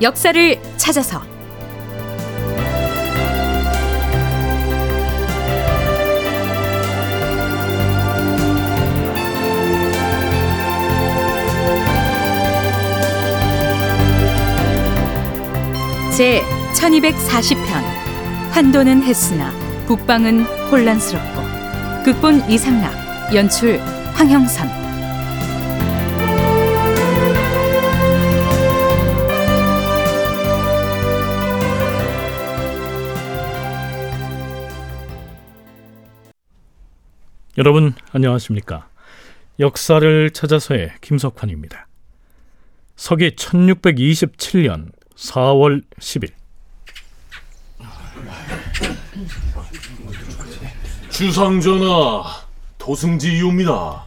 역사를 찾아서 제 1240편 환도는 했으나 북방은 혼란스럽고. 극본 이상락, 연출 황형선. 여러분 안녕하십니까? 역사를 찾아서의 김석환입니다. 서기 1627년 4월 10일 주상전하, 도승지이옵니다.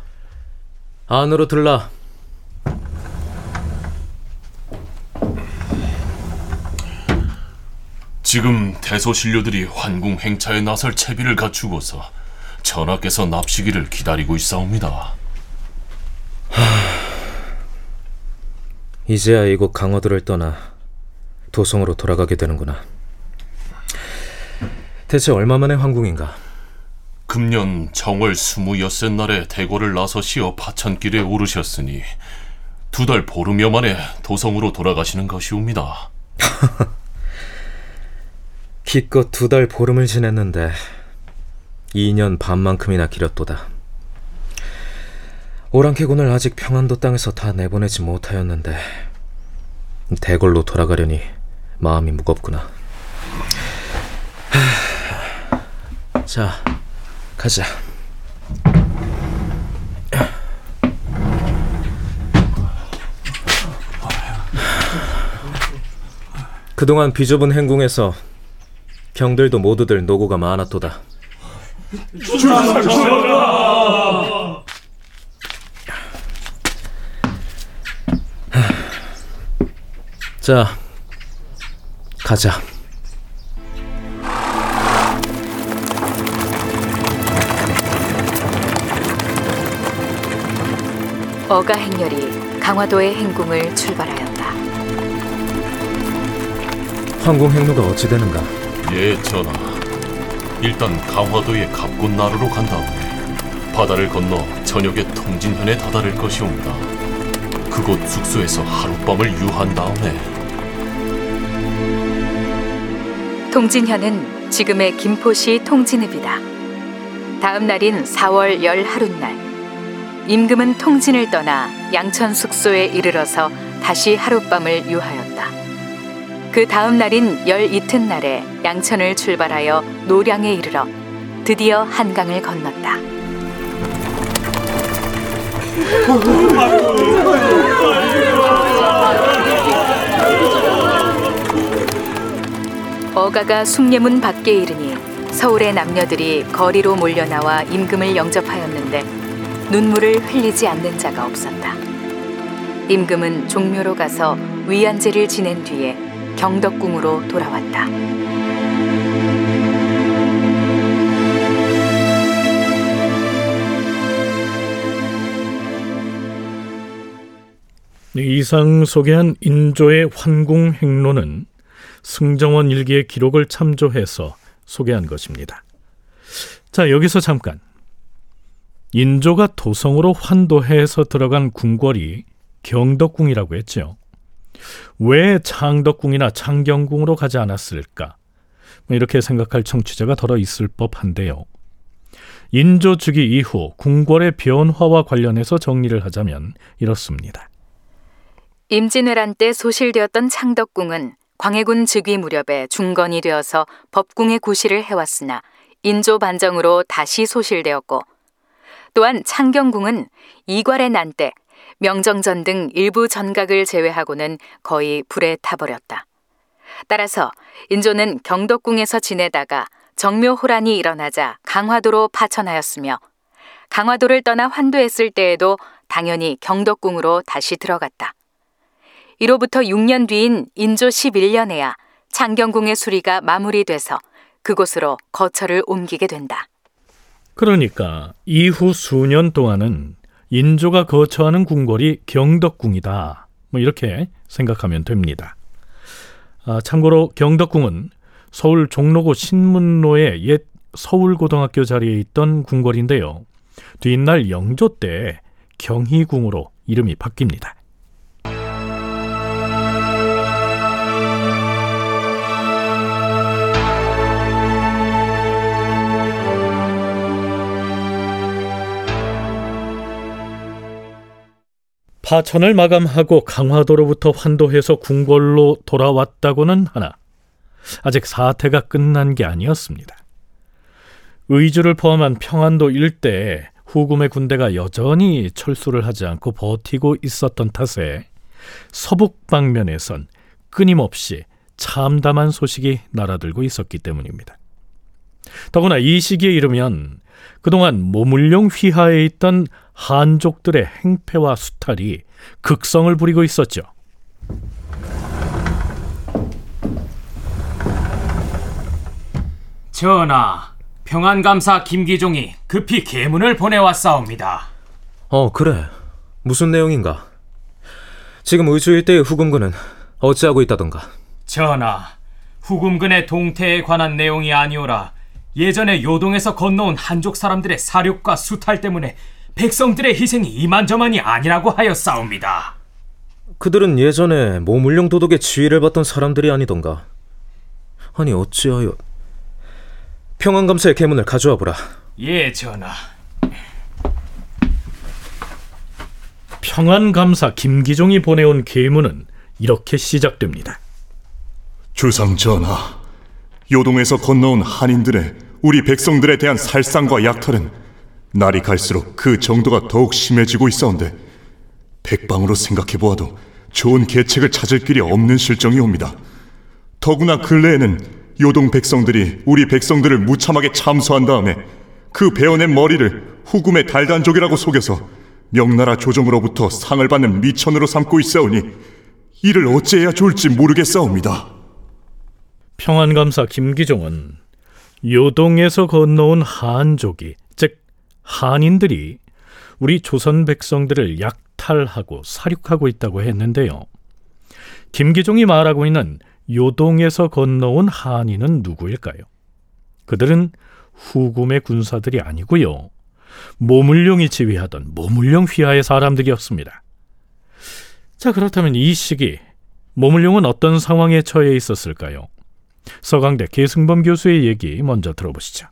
안으로 들라. 지금 대소신료들이 환궁 행차에 나설 채비를 갖추고서 전하께서 납시기를 기다리고 있사옵니다. 이제야 이곳 강화도를 떠나 도성으로 돌아가게 되는구나. 대체 얼마만의 환궁인가? 금년 정월 20엿새 날에 대궐을 나서시어 파천길에 오르셨으니 2달 보름여 만에 도성으로 돌아가시는 것이옵니다. 기껏 2달 보름을 지냈는데 2년 반만큼이나 길었도다. 오랑캐군을 아직 평안도 땅에서 다 내보내지 못하였는데 대궐로 돌아가려니 마음이 무겁구나. 자, 가자. 그동안 비좁은 행궁에서 경들도 모두들 노고가 많았도다. 주상전하! 자, 가자. 어가 행렬이 강화도의 행궁을 출발하였다. 황궁 행로가 어찌 되는가? 예, 전하. 일단 강화도의 갑곶나루로 간 다음에 바다를 건너 저녁에 통진현에 다다를 것이옵니다. 그곳 숙소에서 하룻밤을 유한 다음에. 통진현은 지금의 김포시 통진읍이다. 다음 날인 4월 11날 임금은 통진을 떠나 양천 숙소에 이르러서 다시 하룻밤을 유하였다. 그 다음 날인 12날 양천을 출발하여 노량에 이르러 드디어 한강을 건넜다. 어가가 숭례문 밖에 이르니 서울의 남녀들이 거리로 몰려나와 임금을 영접하였는데 눈물을 흘리지 않는 자가 없었다. 임금은 종묘로 가서 위안제를 지낸 뒤에 경덕궁으로 돌아왔다. 이상 소개한 인조의 환궁 행로는 승정원 일기의 기록을 참조해서 소개한 것입니다. 자, 여기서 잠깐. 인조가 도성으로 환도해서 들어간 궁궐이 경덕궁이라고 했죠. 왜 창덕궁이나 창경궁으로 가지 않았을까? 이렇게 생각할 청취자가 더러 있을 법한데요. 인조 즉위 이후 궁궐의 변화와 관련해서 정리를 하자면 이렇습니다. 임진왜란 때 소실되었던 창덕궁은 광해군 즉위 무렵에 중건이 되어서 법궁의 구실을 해왔으나 인조 반정으로 다시 소실되었고, 또한 창경궁은 이괄의 난 때 명정전 등 일부 전각을 제외하고는 거의 불에 타버렸다. 따라서 인조는 경덕궁에서 지내다가 정묘호란이 일어나자 강화도로 파천하였으며, 강화도를 떠나 환도했을 때에도 당연히 경덕궁으로 다시 들어갔다. 이로부터 6년 뒤인 인조 11년에야 창경궁의 수리가 마무리돼서 그곳으로 거처를 옮기게 된다. 그러니까 이후 수년 동안은 인조가 거처하는 궁궐이 경덕궁이다, 이렇게 생각하면 됩니다. 참고로 경덕궁은 서울 종로구 신문로의 옛 서울고등학교 자리에 있던 궁궐인데요. 뒷날 영조 때 경희궁으로 이름이 바뀝니다. 파천을 마감하고 강화도로부터 환도해서 궁궐로 돌아왔다고는 하나 아직 사태가 끝난 게 아니었습니다. 의주를 포함한 평안도 일대에 후금의 군대가 여전히 철수를 하지 않고 버티고 있었던 탓에 서북 방면에선 끊임없이 참담한 소식이 날아들고 있었기 때문입니다. 더구나 이 시기에 이르면 그동안 모문룡 휘하에 있던 한족들의 행패와 수탈이 극성을 부리고 있었죠. 전하, 평안감사 김기종이 급히 계문을 보내왔사옵니다. 그래. 무슨 내용인가? 지금 의주 일대의 후금군은 어찌하고 있다던가? 전하, 후금군의 동태에 관한 내용이 아니오라 예전에 요동에서 건너온 한족 사람들의 사륙과 수탈 때문에 백성들의 희생이 이만저만이 아니라고 하였사옵니다. 그들은 예전에 모문룡 도독의 지휘를 받던 사람들이 아니던가? 아니 어찌하여... 평안감사의 계문을 가져와 보라. 예, 전하. 평안감사 김기종이 보내온 계문은 이렇게 시작됩니다. 주상 전하, 요동에서 건너온 한인들의 우리 백성들에 대한 살상과 약탈은 날이 갈수록 그 정도가 더욱 심해지고 있어온데 백방으로 생각해보아도 좋은 계책을 찾을 길이 없는 실정이옵니다. 더구나 근래에는 요동 백성들이 우리 백성들을 무참하게 참소한 다음에 그 베어낸 머리를 후금의 달단족이라고 속여서 명나라 조정으로부터 상을 받는 미천으로 삼고 있사오니 이를 어찌해야 좋을지 모르겠사옵니다. 평안감사 김기종은 요동에서 건너온 한족이, 즉 한인들이 우리 조선 백성들을 약탈하고 사륙하고 있다고 했는데요. 김기종이 말하고 있는 요동에서 건너온 한인은 누구일까요? 그들은 후금의 군사들이 아니고요, 모문룡이 지휘하던 모문룡 휘하의 사람들이었습니다. 자, 그렇다면 이 시기 모문룡은 어떤 상황에 처해 있었을까요? 서강대 계승범 교수의 얘기 먼저 들어보시죠.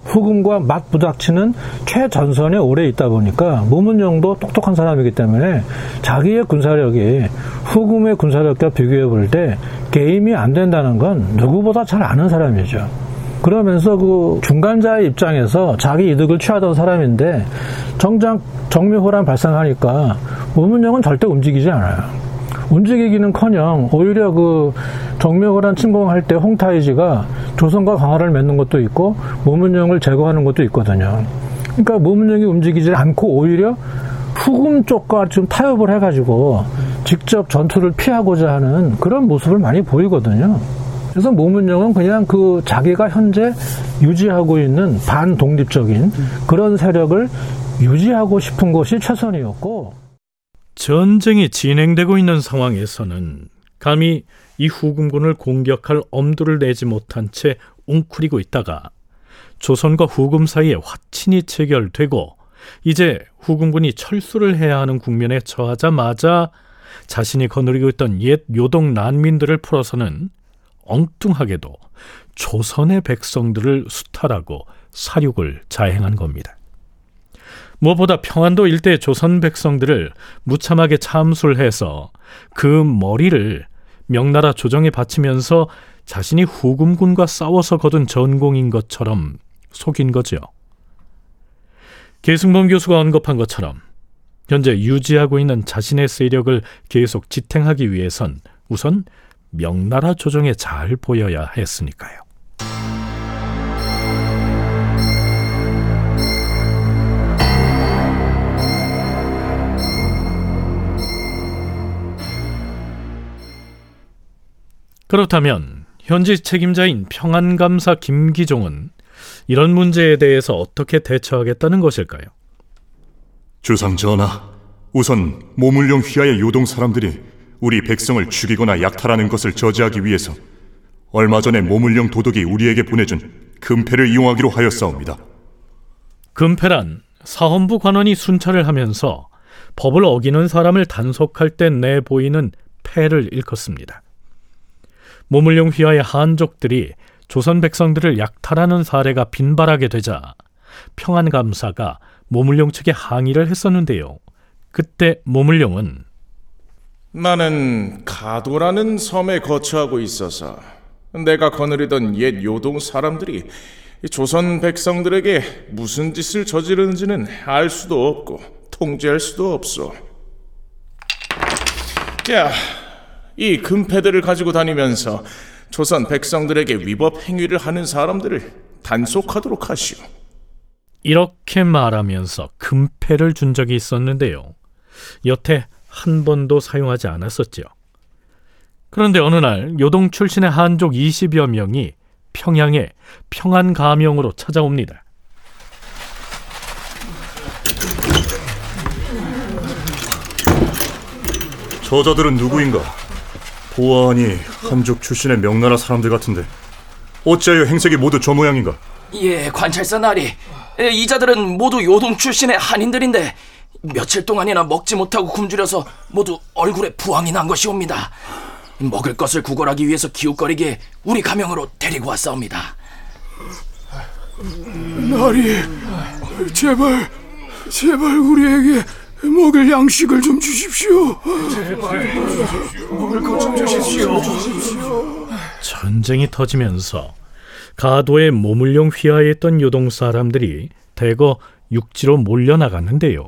후금과 맞부닥치는 최전선에 오래 있다 보니까 모문룡도 똑똑한 사람이기 때문에 자기의 군사력이 후금의 군사력과 비교해 볼 때 게임이 안 된다는 건 누구보다 잘 아는 사람이죠. 그러면서 그 중간자의 입장에서 자기 이득을 취하던 사람인데 정작 정묘호란 발생하니까 모문룡은 절대 움직이지 않아요. 움직이기는커녕 오히려 그 정묘호란 침공할 때 홍타이지가 조선과 강화를 맺는 것도 있고 모문룡을 제거하는 것도 있거든요. 그러니까 모문룡이 움직이지 않고 오히려 후금 쪽과 지금 타협을 해가지고 직접 전투를 피하고자 하는 그런 모습을 많이 보이거든요. 그래서 모문룡은 그냥 그 자기가 현재 유지하고 있는 반독립적인 그런 세력을 유지하고 싶은 것이 최선이었고, 전쟁이 진행되고 있는 상황에서는 감히 이 후금군을 공격할 엄두를 내지 못한 채 웅크리고 있다가 조선과 후금 사이에 화친이 체결되고 이제 후금군이 철수를 해야 하는 국면에 처하자마자 자신이 거느리고 있던 옛 요동 난민들을 풀어서는 엉뚱하게도 조선의 백성들을 수탈하고 사륙을 자행한 겁니다. 무엇보다 평안도 일대의 조선 백성들을 무참하게 참술해서 그 머리를 명나라 조정에 바치면서 자신이 후금군과 싸워서 거둔 전공인 것처럼 속인 거죠. 계승범 교수가 언급한 것처럼 현재 유지하고 있는 자신의 세력을 계속 지탱하기 위해선 우선 명나라 조정에 잘 보여야 했으니까요. 그렇다면 현지 책임자인 평안감사 김기종은 이런 문제에 대해서 어떻게 대처하겠다는 것일까요? 주상 전하, 우선 모문룡 휘하의 요동 사람들이 우리 백성을 죽이거나 약탈하는 것을 저지하기 위해서 얼마 전에 모문룡 도독이 우리에게 보내준 금패를 이용하기로 하였사옵니다. 금패란 사헌부 관원이 순찰을 하면서 법을 어기는 사람을 단속할 때 내보이는 패를 일컫습니다. 모문룡 휘하의 한족들이 조선 백성들을 약탈하는 사례가 빈발하게 되자 평안감사가 모문룡 측에 항의를 했었는데요. 그때 모문룡은 나는 가도라는 섬에 거처하고 있어서 내가 거느리던 옛 요동 사람들이 조선 백성들에게 무슨 짓을 저지르는지는 알 수도 없고 통제할 수도 없소. 야, 이 금패들을 가지고 다니면서 조선 백성들에게 위법 행위를 하는 사람들을 단속하도록 하시오. 이렇게 말하면서 금패를 준 적이 있었는데요. 여태 한 번도 사용하지 않았었죠. 그런데 어느 날 요동 출신의 한족 20여 명이 평양에 평안가명으로 찾아옵니다. 저자들은 누구인가? 보아하니 한족 출신의 명나라 사람들 같은데 어찌하여 행색이 모두 저 모양인가? 예, 관찰사 나리, 이 자들은 모두 요동 출신의 한인들인데 며칠 동안이나 먹지 못하고 굶주려서 모두 얼굴에 부항이 난 것이옵니다. 먹을 것을 구걸하기 위해서 기웃거리기에 우리 가명으로 데리고 왔사옵니다. 나리, 제발 우리에게 먹을 양식을 좀 주십시오. 제발 먹을 것 좀 주십시오. 전쟁이 터지면서 가도의 모문룡 휘하에 있던 요동 사람들이 대거 육지로 몰려나갔는데요.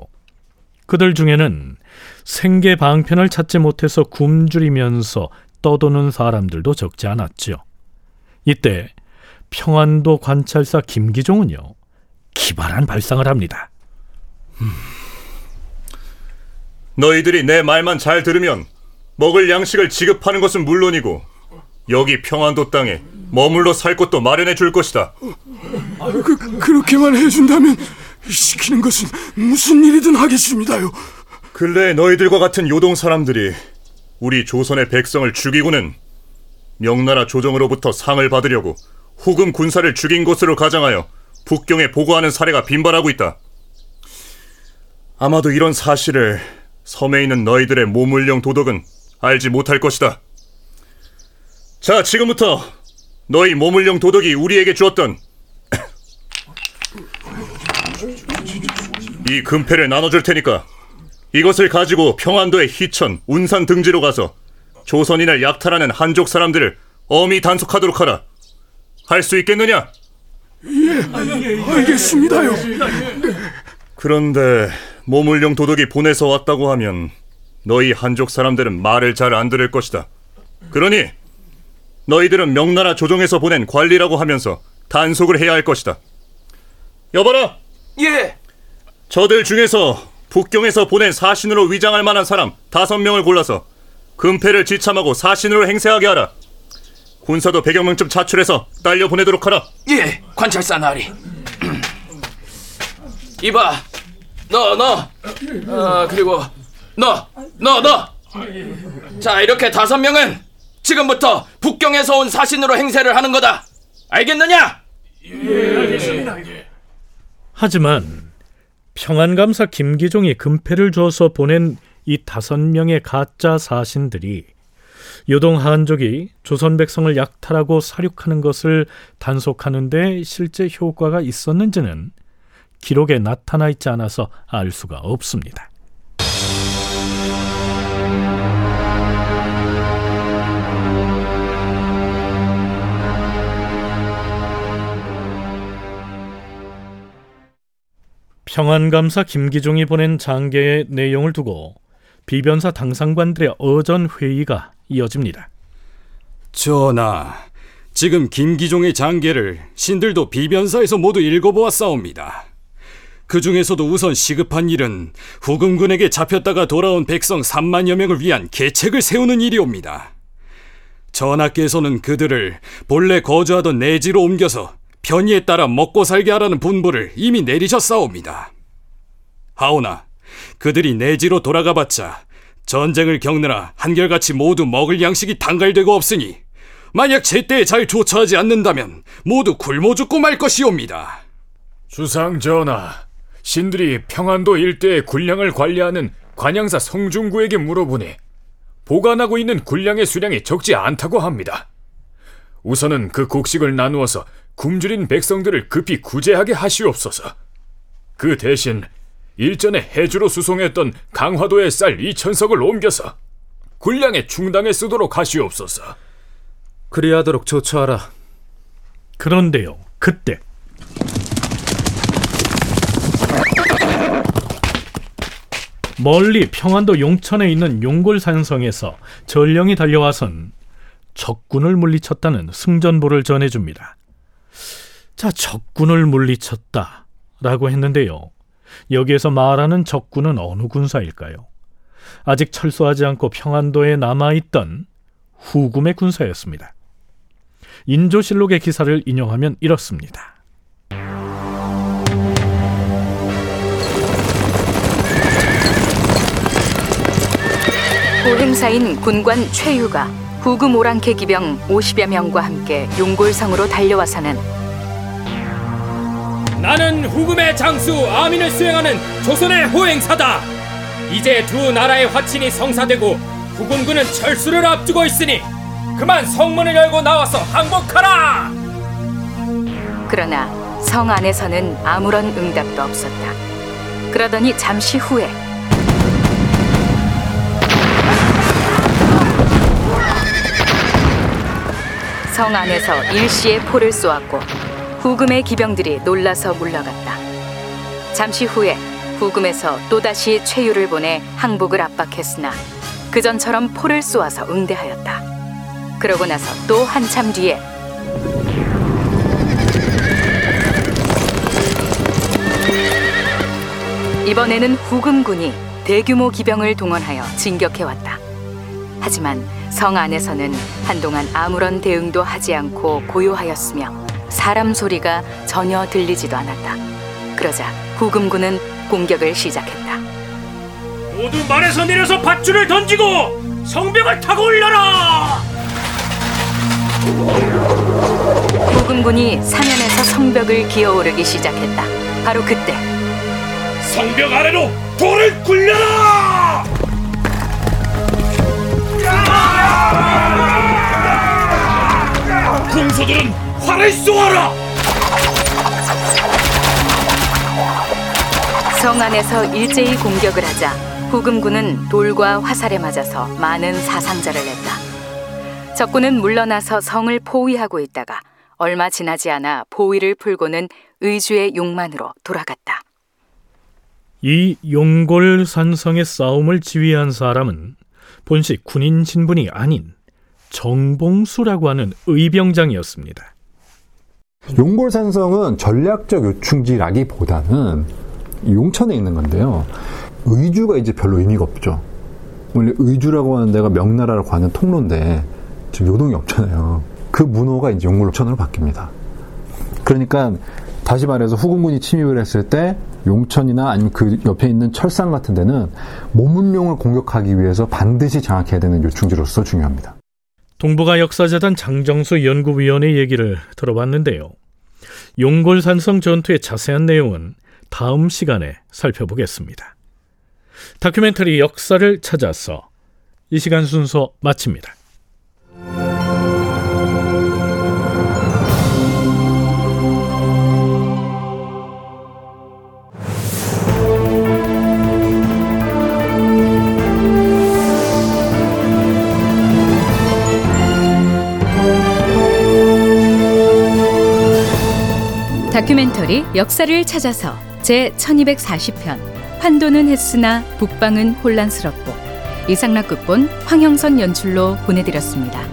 그들 중에는 생계 방편을 찾지 못해서 굶주리면서 떠도는 사람들도 적지 않았죠. 이때 평안도 관찰사 김기종은요, 기발한 발상을 합니다. 너희들이 내 말만 잘 들으면 먹을 양식을 지급하는 것은 물론이고 여기 평안도 땅에 머물러 살 곳도 마련해 줄 것이다. 그렇게만 해준다면 시키는 것은 무슨 일이든 하겠습니다요. 근래에 너희들과 같은 요동 사람들이 우리 조선의 백성을 죽이고는 명나라 조정으로부터 상을 받으려고 후금 군사를 죽인 것으로 가장하여 북경에 보고하는 사례가 빈발하고 있다. 아마도 이런 사실을 섬에 있는 너희들의 모문룡 도독은 알지 못할 것이다. 자, 지금부터 너희 모문룡 도독이 우리에게 주었던 이 금패를 나눠줄 테니까 이것을 가지고 평안도의 희천, 운산 등지로 가서 조선인을 약탈하는 한족 사람들을 엄히 단속하도록 하라. 할 수 있겠느냐? 예, 알겠습니다요. 그런데 모문룡 도독이 보내서 왔다고 하면 너희 한족 사람들은 말을 잘 안 들을 것이다. 그러니 너희들은 명나라 조정에서 보낸 관리라고 하면서 단속을 해야 할 것이다. 여봐라! 예! 저들 중에서 북경에서 보낸 사신으로 위장할 만한 사람 5명을 골라서 금패를 지참하고 사신으로 행세하게 하라. 군사도 100여 명쯤 차출해서 딸려 보내도록 하라. 예, 관찰사 나리. 이봐, 너. 그리고 너. 자, 이렇게 5명은 지금부터 북경에서 온 사신으로 행세를 하는 거다. 알겠느냐? 예, 알겠습니다. 하지만 평안감사 김기종이 금패를 줘서 보낸 이 5명의 가짜 사신들이 요동 한족이 조선 백성을 약탈하고 사륙하는 것을 단속하는 데 실제 효과가 있었는지는 기록에 나타나 있지 않아서 알 수가 없습니다. 평안감사 김기종이 보낸 장계의 내용을 두고 비변사 당상관들의 어전회의가 이어집니다. 전하, 지금 김기종의 장계를 신들도 비변사에서 모두 읽어보았사옵니다. 그 중에서도 우선 시급한 일은 후금군에게 잡혔다가 돌아온 백성 3만여 명을 위한 계책을 세우는 일이옵니다. 전하께서는 그들을 본래 거주하던 내지로 옮겨서 편의에 따라 먹고 살게 하라는 분부를 이미 내리셨사옵니다. 하오나 그들이 내지로 돌아가봤자 전쟁을 겪느라 한결같이 모두 먹을 양식이 단갈되고 없으니 만약 제때에 잘 조처하지 않는다면 모두 굶어 죽고 말 것이옵니다. 주상 전하, 신들이 평안도 일대의 군량을 관리하는 관양사 성중구에게 물어보니 보관하고 있는 군량의 수량이 적지 않다고 합니다. 우선은 그 곡식을 나누어서 굶주린 백성들을 급히 구제하게 하시옵소서. 그 대신 일전에 해주로 수송했던 강화도의 쌀 2000석을 옮겨서 군량의 충당에 쓰도록 하시옵소서. 그리하도록 조처하라. 그런데요, 그때 멀리 평안도 용천에 있는 용골산성에서 전령이 달려와선 적군을 물리쳤다는 승전보를 전해줍니다. 자, 적군을 물리쳤다 라고 했는데요, 여기에서 말하는 적군은 어느 군사일까요? 아직 철수하지 않고 평안도에 남아있던 후금의 군사였습니다. 인조실록의 기사를 인용하면 이렇습니다. 보행사인 군관 최유가 후금 오랑캐 기병 50여 명과 함께 용골성으로 달려와서는 나는 후금의 장수 아민을 수행하는 조선의 호행사다. 이제 두 나라의 화친이 성사되고 후금군은 철수를 앞두고 있으니 그만 성문을 열고 나와서 항복하라. 그러나 성 안에서는 아무런 응답도 없었다. 그러더니 잠시 후에 성 안에서 일시에 포를 쏘았고 후금의 기병들이 놀라서 물러갔다. 잠시 후에 후금에서 또다시 최유를 보내 항복을 압박했으나 그전처럼 포를 쏘아서 응대하였다. 그러고 나서 또 한참 뒤에 이번에는 후금군이 대규모 기병을 동원하여 진격해왔다. 하지만 성 안에서는 한동안 아무런 대응도 하지 않고 고요하였으며 사람 소리가 전혀 들리지도 않았다. 그러자 후금군은 공격을 시작했다. 모두 말에서 내려서 밧줄을 던지고 성벽을 타고 올라라! 후금군이 사면에서 성벽을 기어오르기 시작했다. 바로 그때 성벽 아래로 돌을 굴려라! 궁수들은 활을 쏘아라! 성 안에서 일제히 공격을 하자 후금군은 돌과 화살에 맞아서 많은 사상자를 냈다. 적군은 물러나서 성을 포위하고 있다가 얼마 지나지 않아 포위를 풀고는 의주의 용만으로 돌아갔다. 이 용골산성의 싸움을 지휘한 사람은 본시 군인 신분이 아닌 정봉수라고 하는 의병장이었습니다. 용골산성은 전략적 요충지라기보다는 용천에 있는 건데요, 의주가 이제 별로 의미가 없죠. 원래 의주라고 하는 데가 명나라라고 하는 통로인데 지금 요동이 없잖아요. 그 문호가 이제 용골천으로 바뀝니다. 그러니까 다시 말해서 후금군이 침입을 했을 때 용천이나 아니면 그 옆에 있는 철산 같은 데는 모문룡을 공격하기 위해서 반드시 장악해야 되는 요충지로서 중요합니다. 동북아 역사재단 장정수 연구위원의 얘기를 들어봤는데요, 용골산성 전투의 자세한 내용은 다음 시간에 살펴보겠습니다. 다큐멘터리 역사를 찾아서 이 시간 순서 마칩니다. 다큐멘터리 역사를 찾아서 제1240편 환도는 했으나 북방은 혼란스럽고, 이상락 극본, 황형선 연출로 보내드렸습니다.